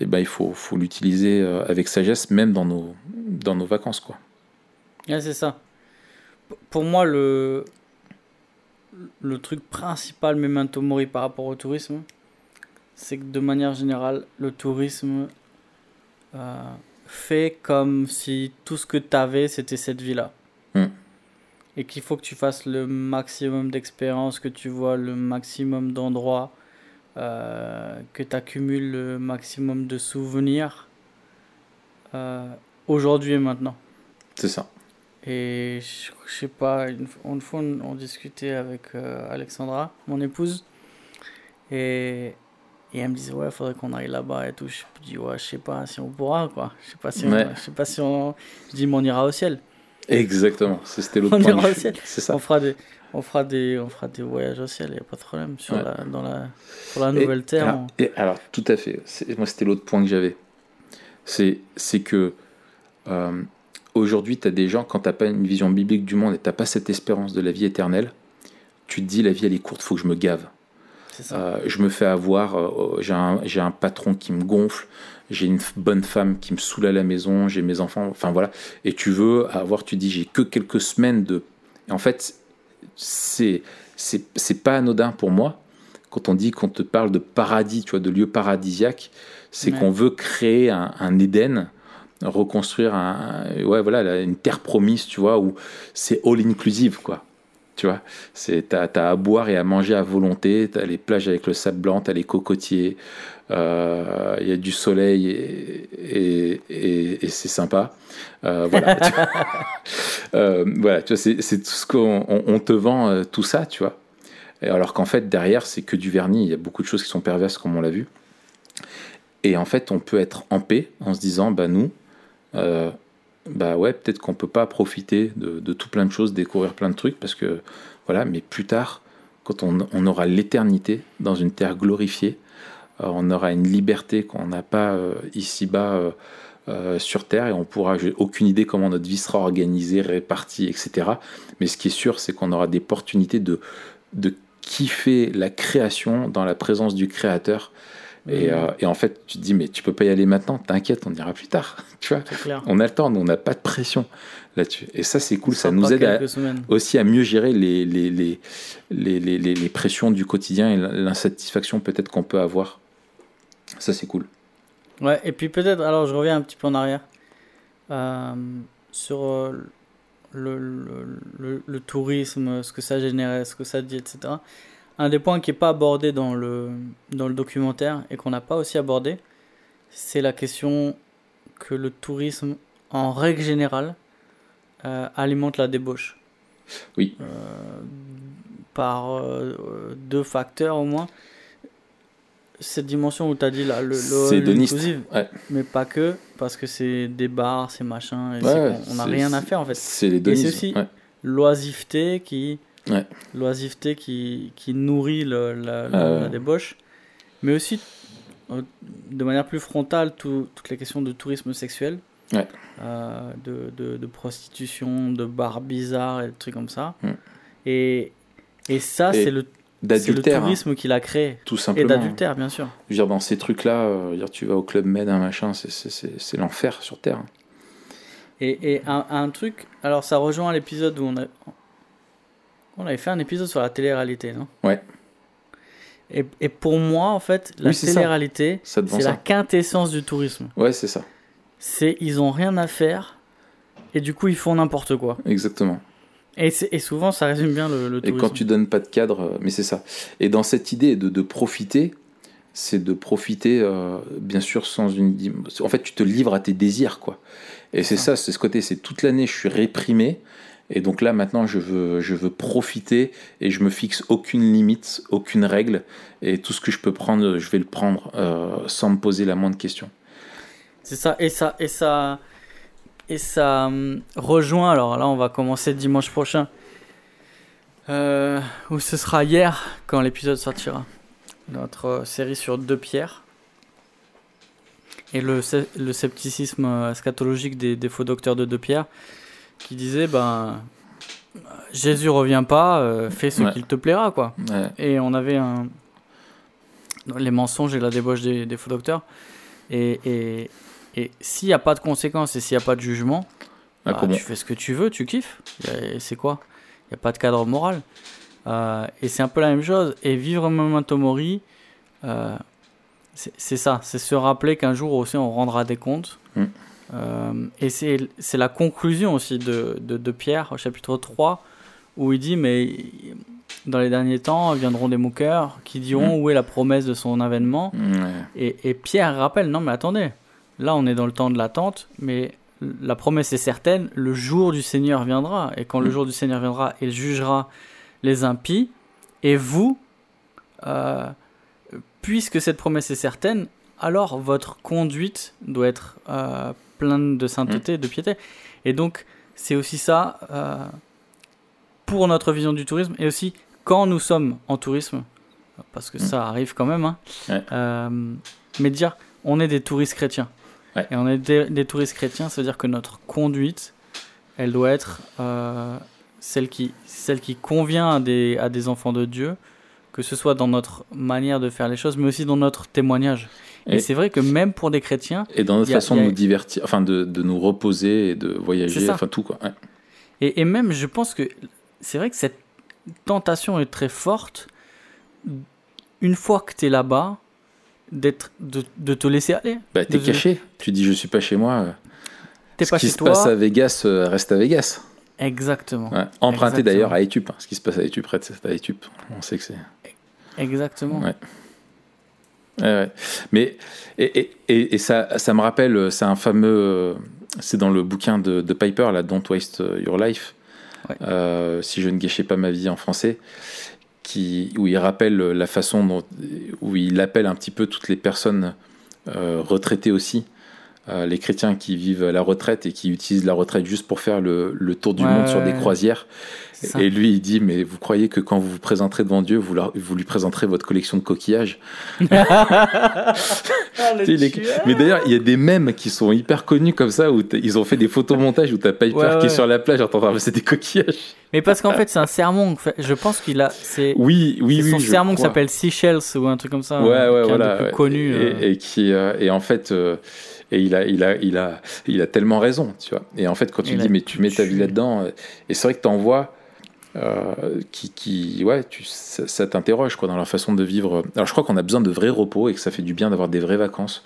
il faut l'utiliser avec sagesse, même dans nos vacances, quoi. Ouais, c'est ça. Pour moi, le truc principal Memento Mori par rapport au tourisme, c'est que de manière générale, le tourisme fait comme si tout ce que tu avais, c'était cette vie-là. Et qu'il faut que tu fasses le maximum d'expériences, que tu vois le maximum d'endroits, que tu accumules le maximum de souvenirs aujourd'hui et maintenant. C'est ça. Et je sais pas, une fois on discutait avec Alexandra, mon épouse, et elle me disait ouais, faudrait qu'on aille là-bas et tout. Je me dis ouais, je sais pas si on pourra, quoi. Je dis mais on ira au ciel. Exactement, c'était l'autre point. C'est ça. On fera des voyages au ciel, il n'y a pas de problème sur la nouvelle terre. Alors tout à fait. Moi c'était l'autre point que j'avais. C'est que aujourd'hui, tu as des gens, quand tu n'as pas une vision biblique du monde et tu n'as pas cette espérance de la vie éternelle, tu te dis la vie elle est courte, faut que je me gave. C'est ça. Je me fais avoir, j'ai un patron qui me gonfle, j'ai une bonne femme qui me saoule à la maison, j'ai mes enfants, enfin voilà. Et tu dis j'ai que quelques semaines de... En fait, c'est pas anodin pour moi quand on dit qu'on te parle de paradis, tu vois, de lieu paradisiaque, c'est qu'on veut créer un Éden, reconstruire une terre promise, tu vois, où c'est all inclusive, quoi. Tu vois, t'as à boire et à manger à volonté, t'as les plages avec le sable blanc, t'as les cocotiers, il y a du soleil et c'est sympa. Tu vois, c'est tout ce qu'on te vend, tout ça, tu vois. Et alors qu'en fait, derrière, c'est que du vernis, il y a beaucoup de choses qui sont perverses, comme on l'a vu. Et en fait, on peut être en paix en se disant, peut-être qu'on peut pas profiter de tout plein de choses, découvrir plein de trucs, parce que voilà, mais plus tard, quand on aura l'éternité dans une terre glorifiée, on aura une liberté qu'on n'a pas ici-bas sur terre, et on pourra, j'ai aucune idée comment notre vie sera organisée, répartie, etc. Mais ce qui est sûr, c'est qu'on aura des opportunités de kiffer la création dans la présence du Créateur. Et en fait, tu te dis, mais tu peux pas y aller maintenant, t'inquiète, on ira plus tard. Tu vois, on a le temps, on n'a pas de pression là-dessus. Et ça, c'est cool, ça nous aide aussi à mieux gérer les pressions du quotidien et l'insatisfaction peut-être qu'on peut avoir. Ça, c'est cool. Ouais, et puis peut-être, alors je reviens un petit peu en arrière, sur le tourisme, ce que ça générait, ce que ça dit, etc. Un des points qui n'est pas abordé dans le documentaire et qu'on n'a pas aussi abordé, c'est la question que le tourisme, en règle générale, alimente la débauche. Oui. Par deux facteurs au moins. Cette dimension où tu as dit là, c'est hedoniste, ouais. Mais pas que, parce que c'est des bars, c'est machin, et on n'a rien à faire en fait. C'est l'hédonisme. Et c'est aussi l'oisiveté qui... Ouais. L'oisiveté qui nourrit la débauche, mais aussi de manière plus frontale toutes les questions de tourisme sexuel, de prostitution, de bars bizarres et des trucs comme ça. Et ça, c'est le tourisme qu'il a créé, tout simplement. Et d'adultère, bien sûr. Je veux dire, dans ces trucs-là, tu vas au Club Med, c'est l'enfer sur Terre. Et un truc, alors ça rejoint l'épisode où on avait fait un épisode sur la télé-réalité, non ? Ouais. Et pour moi, en fait, la télé-réalité, c'est la quintessence du tourisme. Ouais, c'est ça. C'est ils ont rien à faire et du coup ils font n'importe quoi. Exactement. Et souvent, ça résume bien le tourisme. Et quand tu donnes pas de cadre, mais c'est ça. Et dans cette idée de profiter, c'est de profiter, bien sûr, sans une. En fait, tu te livres à tes désirs, quoi. Et c'est ça, c'est ce côté, c'est toute l'année, je suis réprimé. Et donc là, maintenant, je veux profiter et je me fixe aucune limite, aucune règle. Et tout ce que je peux prendre, je vais le prendre sans me poser la moindre question. C'est ça. Et ça Et ça rejoint, alors là on va commencer dimanche prochain, ou ce sera hier quand l'épisode sortira, notre série sur deux pierres et le scepticisme eschatologique des faux docteurs de deux pierres qui disait Jésus revient pas, fais ce qu'il te plaira quoi. Ouais. Et on avait les mensonges et la débauche des faux docteurs et s'il n'y a pas de conséquences et s'il n'y a pas de jugement, tu fais ce que tu veux, tu kiffes, et c'est quoi, il n'y a pas de cadre moral, et c'est un peu la même chose. Et vivre Memento Mori, c'est ça, c'est se rappeler qu'un jour aussi on rendra des comptes. Et c'est la conclusion aussi de Pierre au chapitre 3 où il dit mais dans les derniers temps viendront des moqueurs qui diront où est la promesse de son avènement. Et Pierre rappelle non mais attendez, là on est dans le temps de l'attente, mais la promesse est certaine, le jour du Seigneur viendra, et quand le jour du Seigneur viendra, il jugera les impies, et vous, puisque cette promesse est certaine, alors votre conduite doit être pleine de sainteté, de piété. Et donc, c'est aussi ça pour notre vision du tourisme, et aussi quand nous sommes en tourisme, parce que ça arrive quand même, mais dire on est des touristes chrétiens. Ouais. Et on est des touristes chrétiens, ça veut dire que notre conduite, elle doit être celle qui convient à des enfants de Dieu, que ce soit dans notre manière de faire les choses, mais aussi dans notre témoignage. Et c'est vrai que même pour des chrétiens... Et dans notre façon de nous divertir, enfin de nous reposer, et de voyager, enfin tout quoi. Ouais. Et même, je pense que c'est vrai que cette tentation est très forte, une fois que t'es là-bas, de te laisser aller. T'es caché, tu dis je suis pas chez moi. T'es pas chez toi. Ce qui se passe à Vegas reste à Vegas. Exactement. Ouais. Emprunté d'ailleurs à Étup, ce qui se passe à Étup reste à Étup. On sait que c'est... Exactement. Ouais. Ouais. Mais et ça me rappelle, c'est un fameux, c'est dans le bouquin de Piper là, Don't Waste Your Life, si je ne gâchais pas ma vie en français, où il rappelle la façon dont, où il appelle un petit peu toutes les personnes retraitées aussi, les chrétiens qui vivent à la retraite et qui utilisent la retraite juste pour faire le tour du monde sur des croisières. Et lui, il dit, mais vous croyez que quand vous vous présenterez devant Dieu, vous lui présenterez votre collection de coquillages? Mais d'ailleurs, il y a des mèmes qui sont hyper connus comme ça, où ils ont fait des photomontages où t'as Piper qui est sur la plage en train de ramasser des coquillages. Mais parce qu'en fait, c'est un sermon. Je pense qu'il a... C'est son sermon qui s'appelle Seychelles ou un truc comme ça. Qui est le plus connu. Et en fait... Et il a tellement raison, tu vois. Et en fait, quand tu dis, mais tu mets ta vie là-dedans, et c'est vrai que t'en vois ça t'interroge quoi dans leur façon de vivre. Alors, je crois qu'on a besoin de vrais repos et que ça fait du bien d'avoir des vraies vacances,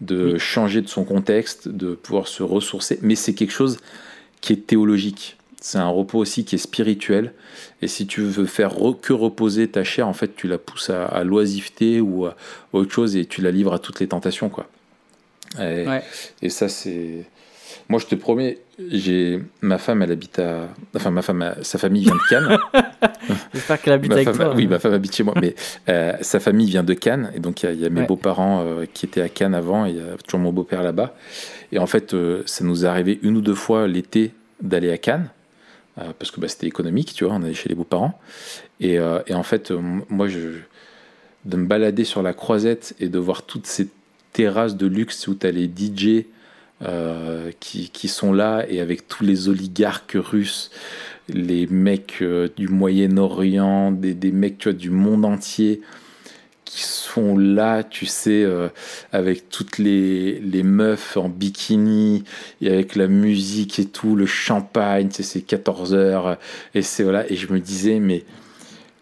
de changer de son contexte, de pouvoir se ressourcer. Mais c'est quelque chose qui est théologique. C'est un repos aussi qui est spirituel. Et si tu veux faire que reposer ta chair, en fait, tu la pousses à l'oisiveté ou à autre chose et tu la livres à toutes les tentations, quoi. Et ça c'est... Moi je te promets, ma femme elle habite à... Enfin sa famille vient de Cannes. J'espère qu'elle habite avec toi. Oui, ma femme habite chez moi, mais sa famille vient de Cannes, et donc il y a mes beaux-parents qui étaient à Cannes avant, et il y a toujours mon beau-père là-bas. Et en fait ça nous est arrivé une ou deux fois l'été d'aller à Cannes, parce que c'était économique, tu vois, on allait chez les beaux-parents. Et en fait moi de me balader sur la Croisette et de voir toutes ces terrasse de luxe où tu as les DJ qui sont là, et avec tous les oligarques russes, les mecs du Moyen-Orient, des mecs, tu vois, du monde entier qui sont là, tu sais, avec toutes les meufs en bikini et avec la musique et tout, le champagne, tu sais, c'est 14h et c'est voilà. Et je me disais, mais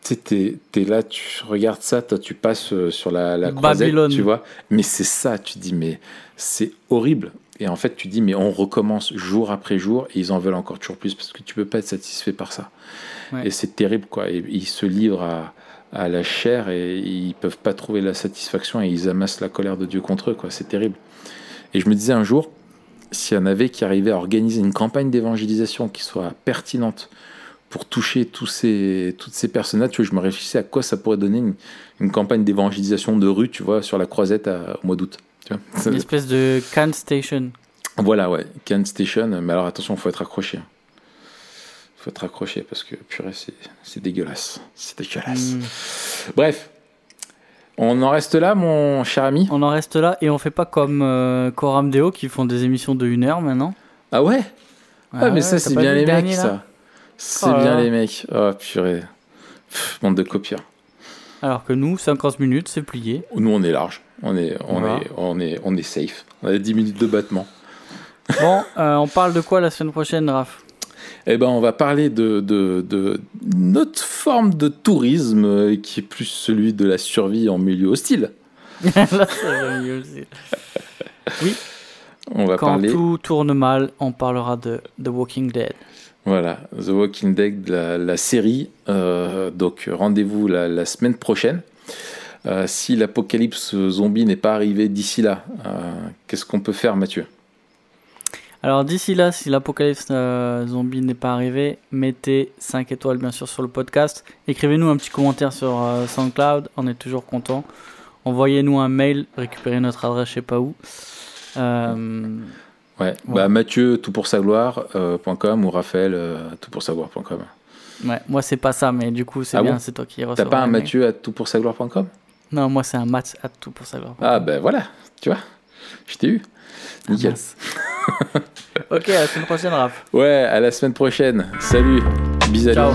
tu sais, t'es là, tu regardes ça, toi, tu passes sur la Croisette, Babylone. Tu vois. Mais c'est ça, tu dis, mais c'est horrible. Et en fait, tu dis, mais on recommence jour après jour, et ils en veulent encore toujours plus, parce que tu peux pas être satisfait par ça. Ouais. Et c'est terrible, quoi. Et ils se livrent à la chair, et ils peuvent pas trouver la satisfaction, et ils amassent la colère de Dieu contre eux, quoi. C'est terrible. Et je me disais un jour, s'il y en avait qui arrivaient à organiser une campagne d'évangélisation qui soit pertinente, pour toucher toutes ces personnes-là, tu vois, je me réfléchissais à quoi ça pourrait donner une campagne d'évangélisation de rue, tu vois, sur la Croisette au mois d'août. Tu vois, une espèce de Cannes Station. Voilà, ouais, Cannes Station, mais alors attention, faut être accroché. Faut être accroché parce que, purée, c'est dégueulasse. C'est dégueulasse. Bref, on en reste là, mon cher ami. On en reste là et on fait pas comme Coram Deo qui font des émissions de 1 heure maintenant. Ah ouais? Ah, mais ouais, ça, c'est bien les mecs, ça. C'est bien les mecs. Oh, purée. Pff, bande de copieurs. Alors que nous, 50 minutes, c'est plié. Nous, on est large. On est safe. On a 10 minutes de battement. Bon, on parle de quoi la semaine prochaine, Raph ? Eh ben, on va parler de notre forme de tourisme qui est plus celui de la survie en milieu hostile. La survie en milieu hostile. Oui. On va parler... Quand tout tourne mal, on parlera de The Walking Dead. Voilà, The Walking Dead, la série. Donc, rendez-vous la semaine prochaine. Si l'apocalypse zombie n'est pas arrivé d'ici là, qu'est-ce qu'on peut faire, Mathieu ? Alors d'ici là, si l'apocalypse zombie n'est pas arrivé, mettez 5 étoiles bien sûr sur le podcast. Écrivez-nous un petit commentaire sur SoundCloud, on est toujours content. Envoyez-nous un mail, récupérez notre adresse, je sais pas où. Ouais. Bah, Mathieu toutpoursagloire.com ou Raphaël toutpoursagloire.com. Ouais, moi c'est pas ça, mais du coup c'est bien, bon, c'est toi qui reçois. T'as pas un Mathieu à toutpoursagloire.com ? Non, moi c'est un Math à toutpoursagloire. Ah ben voilà, tu vois, je t'ai eu. Nickel. Ok, à la semaine prochaine, Raph. Ouais, à la semaine prochaine. Salut. Bisous. Ciao.